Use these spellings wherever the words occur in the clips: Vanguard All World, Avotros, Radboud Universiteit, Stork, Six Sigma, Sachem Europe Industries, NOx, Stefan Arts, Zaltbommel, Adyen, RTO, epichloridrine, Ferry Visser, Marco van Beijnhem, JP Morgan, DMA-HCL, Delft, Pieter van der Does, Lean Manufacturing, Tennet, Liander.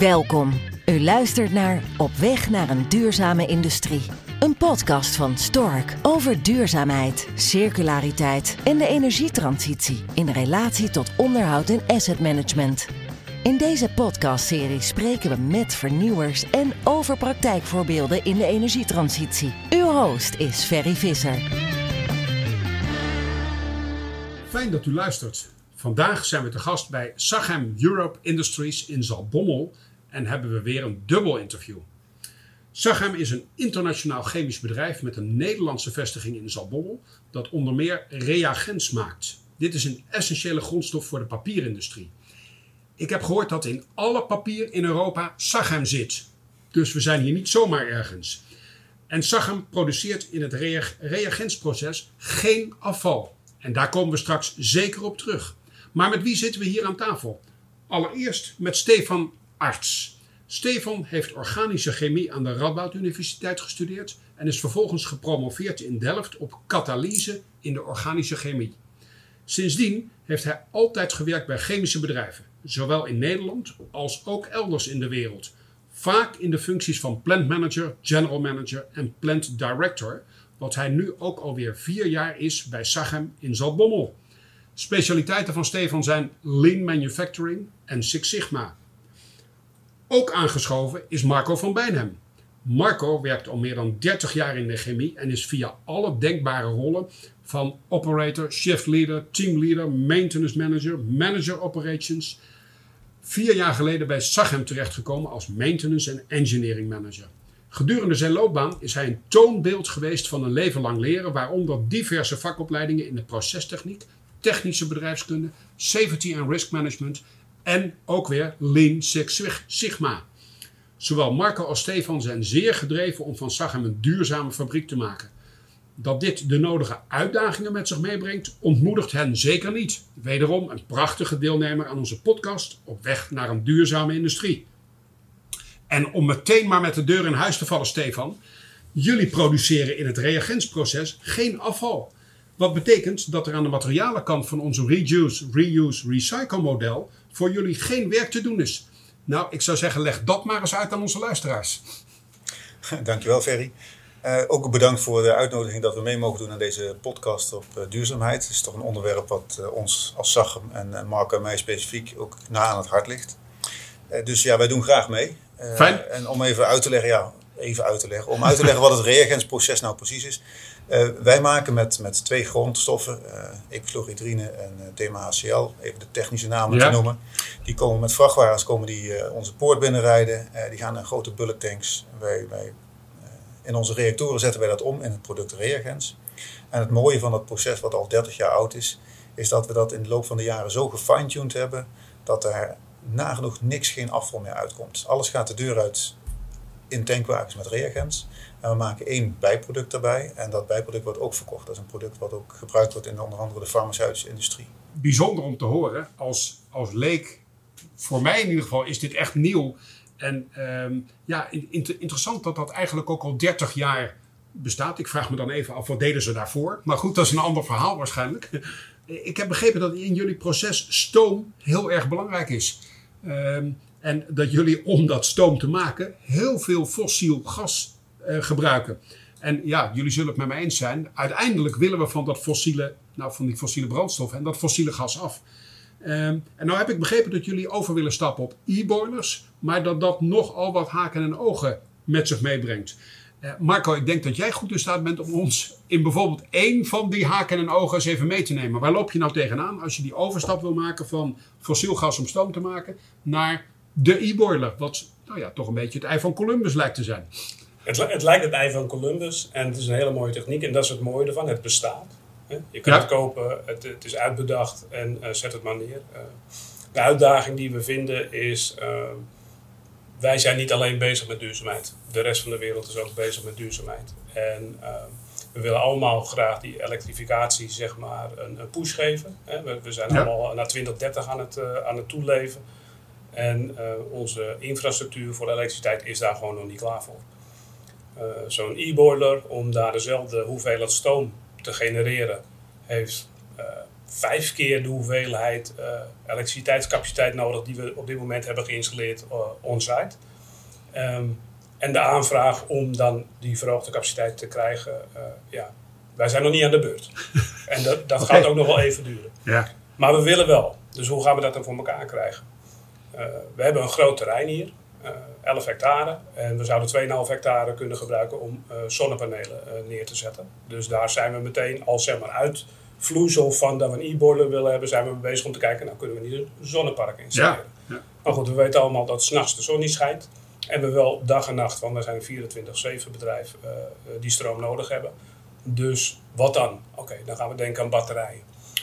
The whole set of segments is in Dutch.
Welkom. U luistert naar Op weg naar een duurzame industrie. Een podcast van Stork over duurzaamheid, circulariteit en de energietransitie in relatie tot onderhoud en asset management. In deze podcastserie spreken we met vernieuwers en over praktijkvoorbeelden in de energietransitie. Uw host is Ferry Visser. Fijn dat u luistert. Vandaag zijn we te gast bij Sachem Europe Industries in Zaltbommel en hebben we weer een dubbel interview. Sachem is een internationaal chemisch bedrijf met een Nederlandse vestiging in Zaltbommel dat onder meer reagents maakt. Dit is een essentiële grondstof voor de papierindustrie. Ik heb gehoord dat in alle papier in Europa Sachem zit. Dus we zijn hier niet zomaar ergens. En Sachem produceert in het reagentsproces geen afval. En daar komen we straks zeker op terug. Maar met wie zitten we hier aan tafel? Allereerst met Stefan Arts. Stefan heeft organische chemie aan de Radboud Universiteit gestudeerd en is vervolgens gepromoveerd in Delft op katalyse in de organische chemie. Sindsdien heeft hij altijd gewerkt bij chemische bedrijven, zowel in Nederland als ook elders in de wereld. Vaak in de functies van plant manager, general manager en plant director, wat hij nu ook alweer 4 jaar is bij Sachem in Zaltbommel. Specialiteiten van Stefan zijn Lean Manufacturing en Six Sigma. Ook aangeschoven is Marco van Beijnhem. Marco werkt al meer dan 30 jaar in de chemie en is via alle denkbare rollen van operator, shift leader, team leader, maintenance manager, manager operations 4 jaar geleden bij Sachem terechtgekomen als maintenance en engineering manager. Gedurende zijn loopbaan is hij een toonbeeld geweest van een leven lang leren, waaronder diverse vakopleidingen in de procestechniek, technische bedrijfskunde, safety en risk management en ook weer Lean Six Sigma. Zowel Marco als Stefan zijn zeer gedreven om van Sachem een duurzame fabriek te maken. Dat dit de nodige uitdagingen met zich meebrengt, ontmoedigt hen zeker niet. Wederom een prachtige deelnemer aan onze podcast Op weg naar een duurzame industrie. En om meteen maar met de deur in huis te vallen, Stefan, jullie produceren in het reagentsproces geen afval. Wat betekent dat er aan de materialenkant van onze reduce, reuse, recycle model voor jullie geen werk te doen is. Nou, ik zou zeggen, leg dat maar eens uit aan onze luisteraars. Dankjewel, Ferry. Ook bedankt voor de uitnodiging dat we mee mogen doen aan deze podcast op duurzaamheid. Het is toch een onderwerp wat ons als Sachem en Marco en mij specifiek ook na aan het hart ligt. Dus ja, wij doen graag mee. Fijn. En om even uit te leggen, om uit te leggen wat het reagentsproces nou precies is. Wij maken met 2 grondstoffen, epichloridrine en DMA-HCL, even de technische namen te noemen. Die komen met vrachtwagens, onze poort binnenrijden. Die gaan in grote bulktanks. In onze reactoren zetten wij dat om in het product reagens. En het mooie van dat proces, wat al 30 jaar oud is, is dat we dat in de loop van de jaren zo gefine-tuned hebben dat er nagenoeg geen afval meer uitkomt. Alles gaat de deur uit in tankwagens met reagens. En we maken 1 bijproduct daarbij. En dat bijproduct wordt ook verkocht. Dat is een product wat ook gebruikt wordt in onder andere de farmaceutische industrie. Bijzonder om te horen. Als leek, voor mij in ieder geval, is dit echt nieuw. En interessant dat dat eigenlijk ook al 30 jaar bestaat. Ik vraag me dan even af, wat deden ze daarvoor? Maar goed, dat is een ander verhaal waarschijnlijk. Ik heb begrepen dat in jullie proces stoom heel erg belangrijk is. En dat jullie om dat stoom te maken heel veel fossiel gas gebruiken. En ja, jullie zullen het met mij eens zijn. Uiteindelijk willen we van die fossiele brandstof en dat fossiele gas af. En nou heb ik begrepen dat jullie over willen stappen op e-boilers. Maar dat nogal wat haken en ogen met zich meebrengt. Marco, ik denk dat jij goed in staat bent om ons in bijvoorbeeld 1 van die haken en ogen eens even mee te nemen. Waar loop je nou tegenaan als je die overstap wil maken van fossiel gas om stoom te maken naar de e-boiler? Wat toch een beetje het ei van Columbus lijkt te zijn. Het lijkt het ei van Columbus en het is een hele mooie techniek en dat is het mooie ervan. Het bestaat. Je kan het kopen, het is uitbedacht en zet het maar neer. De uitdaging die we vinden is... Wij zijn niet alleen bezig met duurzaamheid. De rest van de wereld is ook bezig met duurzaamheid. En we willen allemaal graag die elektrificatie een push geven. We zijn allemaal naar 2030 aan het toeleven. En onze infrastructuur voor elektriciteit is daar gewoon nog niet klaar voor. Zo'n e-boiler, om daar dezelfde hoeveelheid stoom te genereren, heeft 5 keer de hoeveelheid elektriciteitscapaciteit nodig die we op dit moment hebben geïnstalleerd on-site. En de aanvraag om dan die verhoogde capaciteit te krijgen, wij zijn nog niet aan de beurt. En dat gaat ook nog wel even duren. Ja. Maar we willen wel. Dus hoe gaan we dat dan voor elkaar krijgen? We hebben een groot terrein hier, 11 hectare. En we zouden 2,5 hectare kunnen gebruiken om zonnepanelen neer te zetten. Dus daar zijn we meteen, al zeg maar uit vloeistof van dat we een e-boiler willen hebben, zijn we bezig om te kijken, nou kunnen we niet een zonnepark installeren. Ja. Ja. Maar goed, we weten allemaal dat 's nachts de zon niet schijnt. En we wel dag en nacht, want er zijn 24/7 bedrijven die stroom nodig hebben. Dus wat dan? Oké, dan gaan we denken aan batterijen.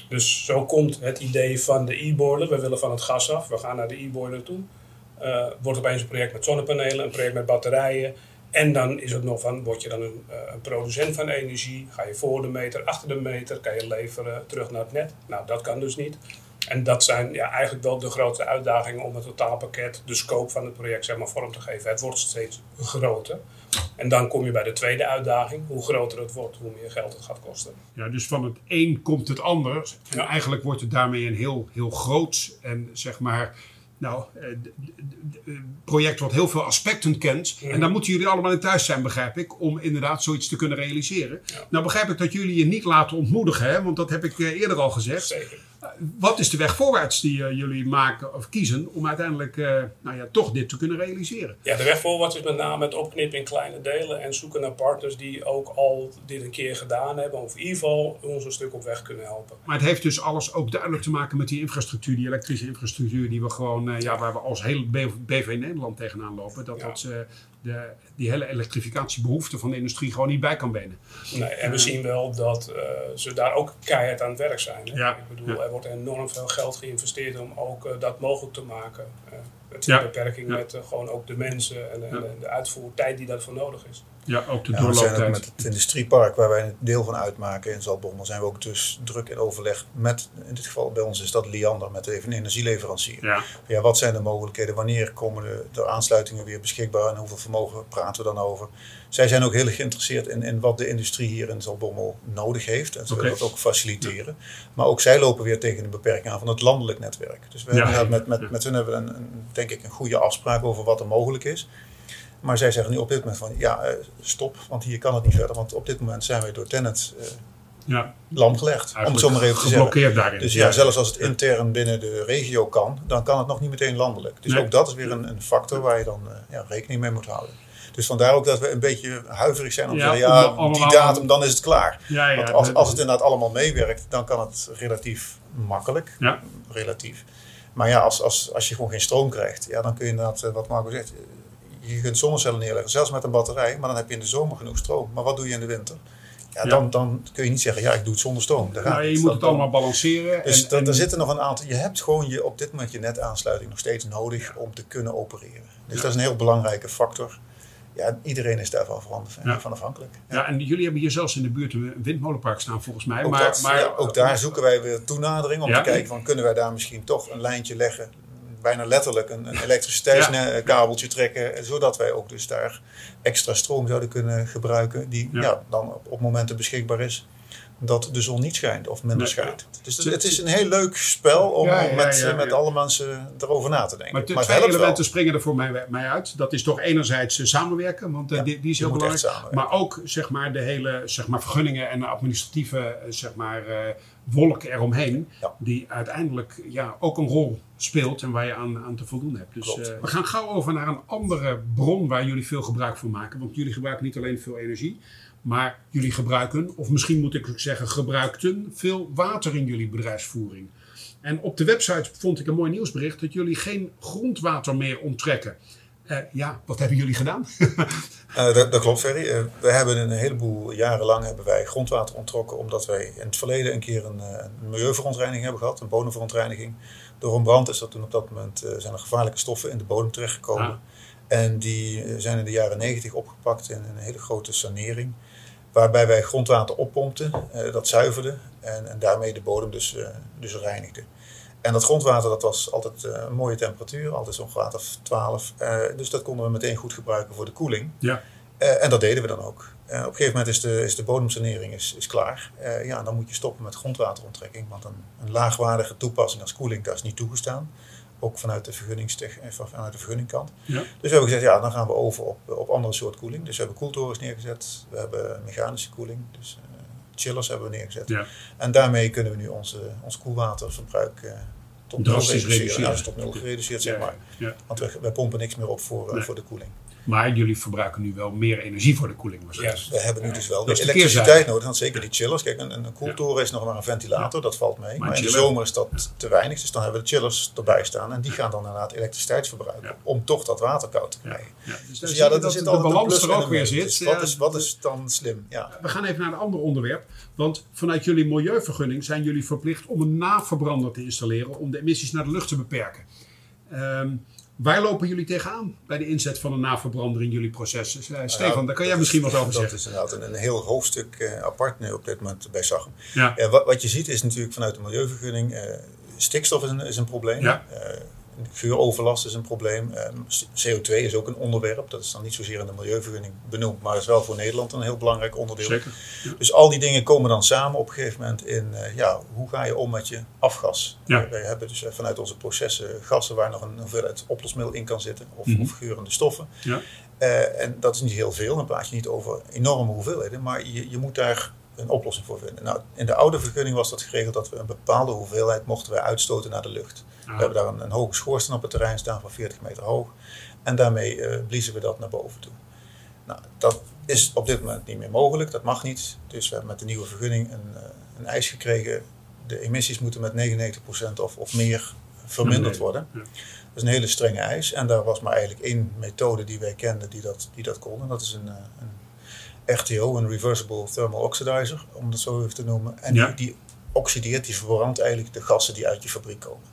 Dus zo komt het idee van de e-boiler. We willen van het gas af, we gaan naar de e-boiler toe. Wordt opeens een project met zonnepanelen, een project met batterijen. En dan is het nog van, word je dan een producent van energie? Ga je voor de meter, achter de meter? Kan je leveren terug naar het net? Nou, dat kan dus niet. En dat zijn eigenlijk wel de grote uitdagingen om het totaalpakket, de scope van het project zeg maar, vorm te geven. Het wordt steeds groter. En dan kom je bij de tweede uitdaging. Hoe groter het wordt, hoe meer geld het gaat kosten. Ja, dus van het een komt het ander. En eigenlijk wordt het daarmee een heel groots en zeg maar... project wat heel veel aspecten kent. Ja. En daar moeten jullie allemaal in thuis zijn, begrijp ik, om inderdaad zoiets te kunnen realiseren. Ja. Nou begrijp ik dat jullie je niet laten ontmoedigen, hè? Want dat heb ik eerder al gezegd. Zeker. Wat is de weg voorwaarts die jullie maken of kiezen om uiteindelijk toch dit te kunnen realiseren? Ja, de weg voorwaarts is met name het opknippen in kleine delen en zoeken naar partners die ook al dit een keer gedaan hebben of in ieder geval ons een stuk op weg kunnen helpen. Maar het heeft dus alles ook duidelijk te maken met die infrastructuur, die elektrische infrastructuur die we gewoon, waar we als heel BV Nederland tegenaan lopen. Die hele elektrificatiebehoefte van de industrie gewoon niet bij kan benen. Nee, en we zien wel dat ze daar ook keihard aan het werk zijn. Hè? Ja. Ik bedoel, er wordt enorm veel geld geïnvesteerd om ook dat mogelijk te maken. Het is een beperking met gewoon ook de mensen en de uitvoertijd die daarvoor nodig is. Ja, ook de doorlooptijd. We zijn met het industriepark waar wij een deel van uitmaken in Zaltbommel, zijn we ook dus druk in overleg met, in dit geval bij ons is dat Liander, met even een energieleverancier. Ja. Ja, wat zijn de mogelijkheden? Wanneer komen de aansluitingen weer beschikbaar? En hoeveel vermogen praten we dan over? Zij zijn ook heel geïnteresseerd in wat de industrie hier in Zaltbommel nodig heeft. En ze willen dat ook faciliteren. Ja. Maar ook zij lopen weer tegen de beperking aan van het landelijk netwerk. Dus we hebben met hun hebben we denk ik een goede afspraak over wat er mogelijk is. Maar zij zeggen nu op dit moment van stop, want hier kan het niet verder. Want op dit moment zijn wij door Tennet lam gelegd. Eigenlijk om het zo maar even te zeggen. Daarin. Dus zelfs als het intern binnen de regio kan, dan kan het nog niet meteen landelijk. Dus ook dat is weer een factor waar je dan rekening mee moet houden. Dus vandaar ook dat we een beetje huiverig zijn om te zeggen, die datum, dan is het klaar. Ja, ja, want als het inderdaad allemaal meewerkt, dan kan het relatief makkelijk. Ja. Relatief. Maar als je gewoon geen stroom krijgt, dan kun je inderdaad, wat Marco zegt, je kunt zonnecellen neerleggen, zelfs met een batterij, maar dan heb je in de zomer genoeg stroom. Maar wat doe je in de winter? Dan kun je niet zeggen, ik doe het zonder stroom. Je moet het allemaal balanceren. Dus er zitten nog een aantal... Je hebt gewoon op dit moment je netaansluiting nog steeds nodig om te kunnen opereren. Dus dat is een heel belangrijke factor. Ja, iedereen is daarvan van afhankelijk. Ja. En jullie hebben hier zelfs in de buurt een windmolenpark staan volgens mij. Ook daar zoeken wij weer toenadering om te kijken, van kunnen wij daar misschien toch een lijntje leggen, bijna letterlijk een elektriciteitskabeltje trekken, zodat wij ook dus daar extra stroom zouden kunnen gebruiken die dan op momenten beschikbaar is dat de zon niet schijnt of minder schijnt. Dus het is een heel leuk spel om met alle mensen erover na te denken. Maar twee elementen springen er voor mij uit. Dat is toch enerzijds samenwerken, want die is heel belangrijk. Maar ook zeg maar, de hele vergunningen en administratieve wolk eromheen, die uiteindelijk ook een rol speelt en waar je aan te voldoen hebt. Dus we gaan gauw over naar een andere bron waar jullie veel gebruik van maken. Want jullie gebruiken niet alleen veel energie, maar jullie gebruiken, of misschien moet ik zeggen gebruikten, veel water in jullie bedrijfsvoering. En op de website vond ik een mooi nieuwsbericht dat jullie geen grondwater meer onttrekken. Wat hebben jullie gedaan? Dat klopt, Ferry. We hebben een heleboel jaren lang grondwater onttrokken, omdat wij in het verleden een keer een milieuverontreiniging hebben gehad, een bodemverontreiniging. Door een brand is dat toen op dat moment zijn er gevaarlijke stoffen in de bodem terechtgekomen. Ja. En die zijn in de jaren 90 opgepakt in een hele grote sanering, waarbij wij grondwater oppompten, dat zuiverden en daarmee de bodem dus reinigden. En dat grondwater dat was altijd een mooie temperatuur, altijd zo'n graad of 12. Dus dat konden we meteen goed gebruiken voor de koeling. Ja. En dat deden we dan ook. Op een gegeven moment is de bodemsanering is klaar. Dan moet je stoppen met grondwateronttrekking. Want een laagwaardige toepassing als koeling, dat is niet toegestaan. Ook vanuit de vergunningkant. Ja. Dus we hebben gezegd, dan gaan we over op andere soort koeling. Dus we hebben koeltorens neergezet. We hebben mechanische koeling. Dus chillers hebben we neergezet. Ja. En daarmee kunnen we nu ons koelwaterverbruik tot nul reduceren. Ja, dat is tot nul gereduceerd, zeg maar. Ja. Ja. Want wij pompen niks meer op voor de koeling. Maar jullie verbruiken nu wel meer energie voor de koeling waarschijnlijk. Ja, we hebben nu dus wel elektriciteit nodig, want zeker die chillers. Kijk, een koeltoren is nog maar een ventilator, dat valt mee. Maar in de zomer is dat te weinig, dus dan hebben we de chillers erbij staan. En die gaan dan inderdaad elektriciteit verbruiken, om toch dat water koud te krijgen. Ja. Dus dat zit altijd de balans er ook weer zit. Dus wat is dan slim? Ja. We gaan even naar een ander onderwerp. Want vanuit jullie milieuvergunning zijn jullie verplicht om een naverbrander te installeren om de emissies naar de lucht te beperken. Waar lopen jullie tegenaan bij de inzet van een naverbrander in jullie processen? Stefan, daar kan jij misschien wat over zeggen. Dat is inderdaad een heel hoofdstuk apart nu op dit moment bij Sachem. Ja. Wat je ziet is natuurlijk vanuit de milieuvergunning, stikstof is een probleem. Ja. Vuuroverlast is een probleem. CO2 is ook een onderwerp. Dat is dan niet zozeer in de milieuvergunning benoemd, maar is wel voor Nederland een heel belangrijk onderdeel. Zeker. Ja. Dus al die dingen komen dan samen op een gegeven moment in hoe ga je om met je afgas? Ja. Wij hebben dus vanuit onze processen gassen waar nog een hoeveelheid oplosmiddel in kan zitten of geurende stoffen. Ja. En dat is niet heel veel. Dan praat je niet over enorme hoeveelheden, maar je moet daar een oplossing voor vinden. Nou, in de oude vergunning was dat geregeld dat we een bepaalde hoeveelheid mochten wij uitstoten naar de lucht. Ah. We hebben daar een hoge schoorsteen op het terrein staan van 40 meter hoog. En daarmee bliezen we dat naar boven toe. Nou, dat is op dit moment niet meer mogelijk. Dat mag niet. Dus we hebben met de nieuwe vergunning een eis gekregen. De emissies moeten met 99% of meer verminderd worden. Ja. Dat is een hele strenge eis. En daar was maar eigenlijk één methode die wij kenden die dat kon. En dat is een RTO, een Reversible Thermal Oxidizer, om dat zo even te noemen. En die oxideert, die verbrandt eigenlijk de gassen die uit je fabriek komen.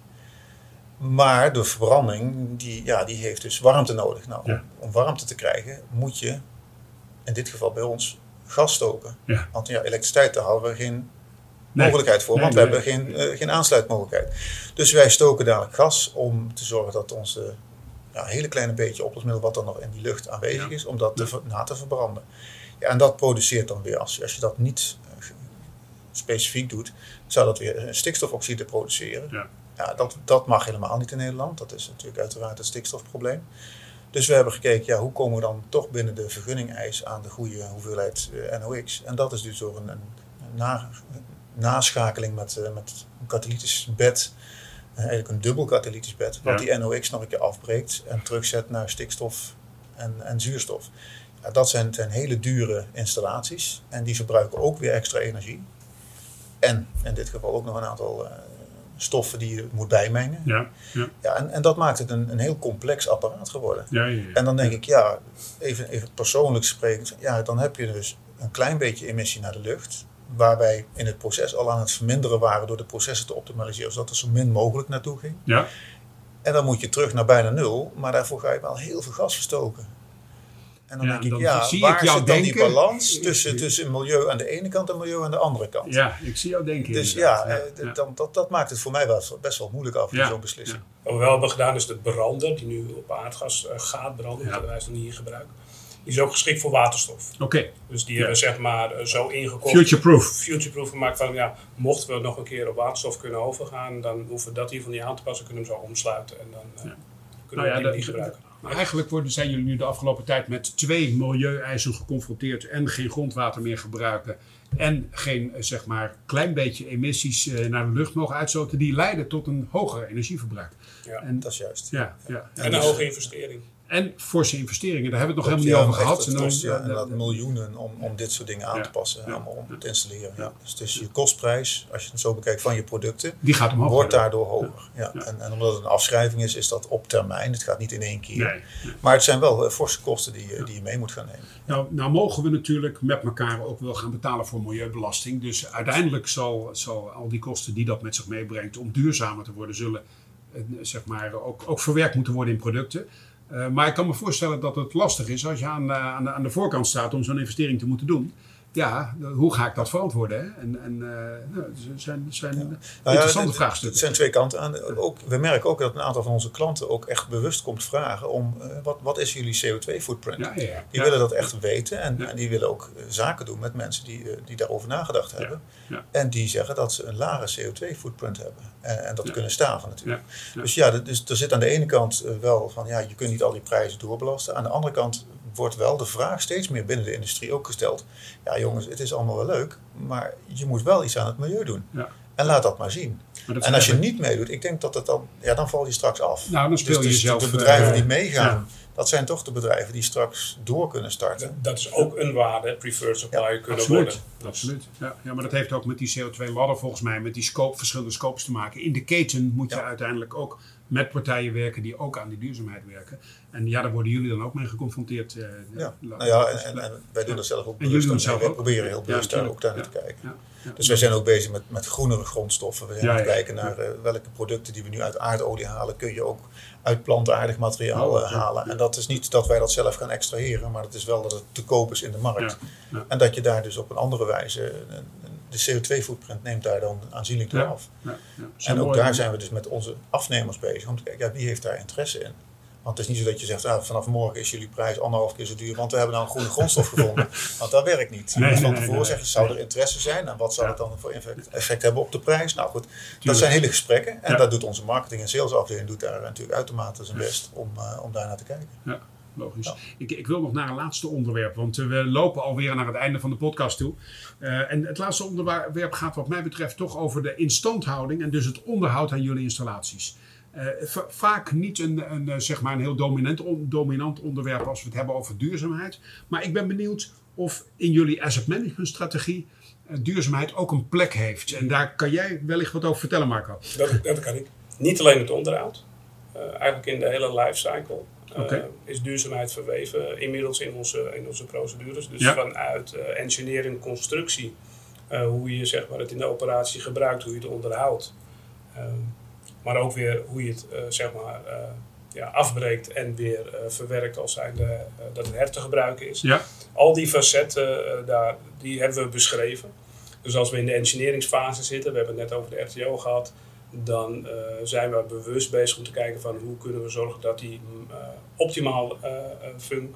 Maar de verbranding, die heeft dus warmte nodig. Nou, om warmte te krijgen moet je, in dit geval bij ons, gas stoken. Ja. Want elektriciteit, daar hadden we geen mogelijkheid voor. Want we hebben geen aansluitmogelijkheid. Dus wij stoken dadelijk gas om te zorgen dat onze hele kleine beetje oplosmiddel, wat dan nog in die lucht aanwezig is, om dat na te verbranden. Ja, en dat produceert dan weer, als je dat niet specifiek doet, zou dat weer een stikstofoxide produceren. Ja. Ja, dat mag helemaal niet in Nederland. Dat is natuurlijk uiteraard het stikstofprobleem. Dus we hebben gekeken, hoe komen we dan toch binnen de vergunningeis aan de goede hoeveelheid NOx. En dat is dus door een naschakeling met een katalytisch bed. Eigenlijk een dubbel katalytisch bed. Wat die NOx nog een keer afbreekt en terugzet naar stikstof en zuurstof. Ja, dat zijn hele dure installaties. En die verbruiken ook weer extra energie. En in dit geval ook nog een aantal stoffen die je moet bijmengen. Ja, ja. Ja, en dat maakt het een heel complex apparaat geworden. Ja, ja, ja. En dan denk ik, even persoonlijk sprekend, dan heb je dus een klein beetje emissie naar de lucht, waar wij in het proces al aan het verminderen waren door de processen te optimaliseren, zodat er zo min mogelijk naartoe ging. Ja. En dan moet je terug naar bijna nul, maar daarvoor ga je wel heel veel gas verstoken. En dan denk ik, waar zit dan die balans tussen milieu aan de ene kant en milieu aan de andere kant? Ja, ik zie jou denken. Dus dat maakt het voor mij best wel moeilijk af, zo'n beslissing. Ja. Wat we wel hebben gedaan is de brander, die nu op aardgas gaat branden, dat wij dan hier gebruiken. Die is ook geschikt voor waterstof. Okay. Dus die hebben we zeg maar zo ingekocht. Future-proof gemaakt van, mochten we nog een keer op waterstof kunnen overgaan, dan hoeven we dat hiervan niet aan te passen, kunnen we hem zo omsluiten en dan kunnen we die gebruiken. Maar eigenlijk zijn jullie nu de afgelopen tijd met 2 milieueisen geconfronteerd en geen grondwater meer gebruiken en geen, zeg maar, klein beetje emissies naar de lucht mogen uitstoten, die leiden tot een hoger energieverbruik. Ja, en dat is juist. Ja, ja. En een hoge investering. En forse investeringen, daar hebben we het nog helemaal niet over gehad. Het kost miljoenen om dit soort dingen aan te passen, om te installeren. Ja. Dus je kostprijs, als je het zo bekijkt van je producten, die gaat omhoog, wordt daardoor hoger. Ja. Ja. En omdat het een afschrijving is dat op termijn. Het gaat niet in één keer. Nee. Maar het zijn wel forse kosten die je mee moet gaan nemen. Ja. Nou mogen we natuurlijk met elkaar ook wel gaan betalen voor milieubelasting. Dus uiteindelijk zal al die kosten die dat met zich meebrengt om duurzamer te worden, zullen zeg maar, ook verwerkt moeten worden in producten. Maar ik kan me voorstellen dat het lastig is als je aan de voorkant staat om zo'n investering te moeten doen. ja, hoe ga ik dat verantwoorden? Hè? Interessante vraagstukken. Het zijn twee kanten aan. Ook, we merken ook dat een aantal van onze klanten ook echt bewust komt vragen om wat is jullie CO2-footprint? Ja. Die willen dat echt weten en die willen ook zaken doen met mensen die daarover nagedacht hebben. Ja. En die zeggen dat ze een lage CO2-footprint hebben. En dat kunnen staven natuurlijk. Ja. Dus er zit aan de ene kant wel van je kunt niet al die prijzen doorbelasten. Aan de andere kant wordt wel de vraag steeds meer binnen de industrie ook gesteld. Ja jongens, het is allemaal wel leuk, maar je moet wel iets aan het milieu doen. Ja. En laat dat maar zien. Maar dat en als je niet meedoet, ik denk dat het dan... Ja, dan val je straks af. Nou, dan speel je zelf... De bedrijven die meegaan, dat zijn toch de bedrijven die straks door kunnen starten. Dat is ook een waarde, preferred supplier kunnen worden. Absoluut. Ja, maar dat heeft ook met die CO2-ladder volgens mij, met die scope, verschillende scopes te maken. In de keten moet je uiteindelijk ook met partijen werken die ook aan die duurzaamheid werken. En ja, daar worden jullie dan ook mee geconfronteerd. Wij doen dat zelf ook bewust. We proberen heel bewust daar ook naar te kijken. Dus wij zijn ook bezig met groenere grondstoffen. We zijn aan het kijken naar welke producten die we nu uit aardolie halen, kun je ook uit plantaardig materiaal halen. En dat is niet dat wij dat zelf gaan extraheren, maar het is wel dat het te koop is in de markt. Ja. En dat je daar dus op een andere wijze... De CO2-footprint neemt daar dan aanzienlijk door af. En ook daar zijn we dus met onze afnemers bezig om te kijken, wie heeft daar interesse in? Want het is niet zo dat je zegt, vanaf morgen is jullie prijs 1,5 keer zo duur, want we hebben nou een groene grondstof gevonden. Want dat werkt niet. Van tevoren zeggen, zou er interesse zijn? En wat zou het dan voor effect hebben op de prijs? Nou goed, dat zijn hele gesprekken. En dat doet onze marketing- en salesafdeling doet daar natuurlijk uitermate zijn best om daar naar te kijken. Ja. Logisch. Ja. Ik wil nog naar een laatste onderwerp, want we lopen alweer naar het einde van de podcast toe. En het laatste onderwerp gaat wat mij betreft toch over de instandhouding en dus het onderhoud aan jullie installaties. Vaak niet een heel dominant onderwerp als we het hebben over duurzaamheid. Maar ik ben benieuwd of in jullie asset management strategie duurzaamheid ook een plek heeft. En daar kan jij wellicht wat over vertellen, Marco. Dat kan ik. Niet alleen het onderhoud, eigenlijk in de hele lifecycle. Is duurzaamheid verweven inmiddels in onze procedures. Dus vanuit engineering, constructie, hoe je het in de operatie gebruikt, hoe je het onderhoudt. Maar ook weer hoe je het afbreekt en weer verwerkt als zijnde dat het her te gebruiken is. Ja. Al die facetten die hebben we beschreven. Dus als we in de engineeringsfase zitten, we hebben het net over de RTO gehad, dan zijn we bewust bezig om te kijken van hoe kunnen we zorgen dat die optimaal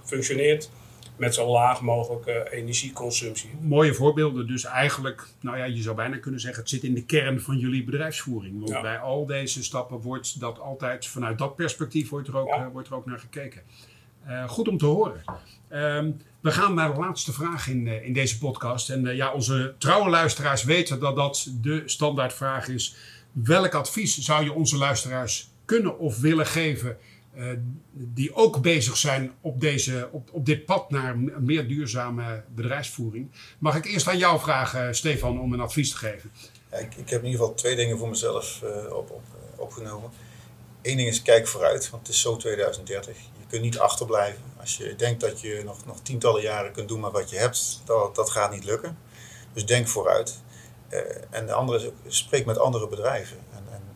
functioneert met zo laag mogelijke energieconsumptie. Mooie voorbeelden, dus eigenlijk, je zou bijna kunnen zeggen, het zit in de kern van jullie bedrijfsvoering. Want bij al deze stappen wordt dat altijd, vanuit dat perspectief wordt er ook naar gekeken. Goed om te horen. We gaan naar de laatste vraag in deze podcast. En onze trouwe luisteraars weten dat dat de standaardvraag is. Welk advies zou je onze luisteraars kunnen of willen geven die ook bezig zijn op dit pad naar meer duurzame bedrijfsvoering? Mag ik eerst aan jou vragen, Stefan, om een advies te geven? Ja, ik heb in ieder geval 2 dingen voor mezelf opgenomen. Eén ding is, kijk vooruit, want het is zo 2030. Je kunt niet achterblijven. Als je denkt dat je nog tientallen jaren kunt doen met wat je hebt, dat gaat niet lukken. Dus denk vooruit. En de andere is ook, spreek met andere bedrijven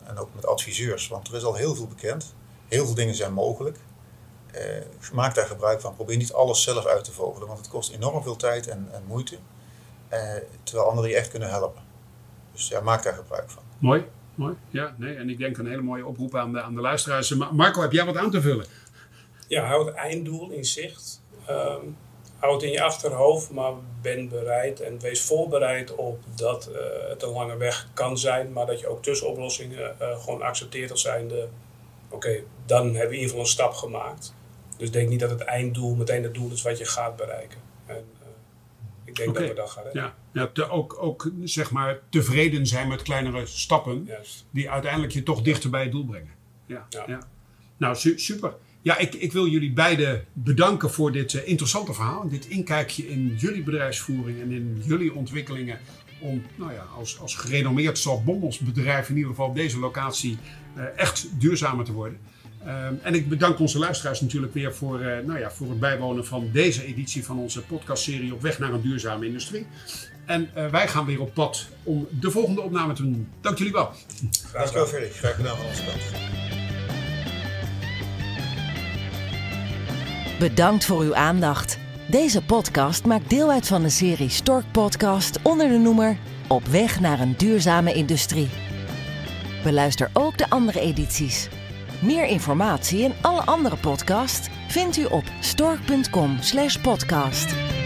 en ook met adviseurs, want er is al heel veel bekend. Heel veel dingen zijn mogelijk. Maak daar gebruik van. Probeer niet alles zelf uit te vogelen, want het kost enorm veel tijd en moeite. Terwijl anderen je echt kunnen helpen. Dus maak daar gebruik van. Mooi. Ja, en ik denk een hele mooie oproep aan de luisteraars. Marco, heb jij wat aan te vullen? Ja, hou het einddoel in zicht. Hou het in je achterhoofd, maar ben bereid en wees voorbereid op dat het een lange weg kan zijn. Maar dat je ook tussenoplossingen gewoon accepteert als zijnde, oké, dan hebben we in ieder geval een stap gemaakt. Dus denk niet dat het einddoel meteen het doel is wat je gaat bereiken. En, ik denk dat we dat gaan hebben. Ja, tevreden zijn met kleinere stappen die uiteindelijk je toch dichter bij het doel brengen. Ja. Nou, super. Ja, ik wil jullie beiden bedanken voor dit interessante verhaal. Dit inkijkje in jullie bedrijfsvoering en in jullie ontwikkelingen. Om als gerenommeerd Zaltbommelsbedrijf in ieder geval op deze locatie echt duurzamer te worden. En ik bedank onze luisteraars natuurlijk weer voor het bijwonen van deze editie van onze podcastserie Op weg naar een duurzame industrie. En wij gaan weer op pad om de volgende opname te doen. Dank jullie wel. Graag gedaan, Ferry. Graag gedaan van onze kant. Bedankt voor uw aandacht. Deze podcast maakt deel uit van de serie Stork Podcast onder de noemer Op weg naar een duurzame industrie. Beluister ook de andere edities. Meer informatie en alle andere podcasts vindt u op stork.com/podcast.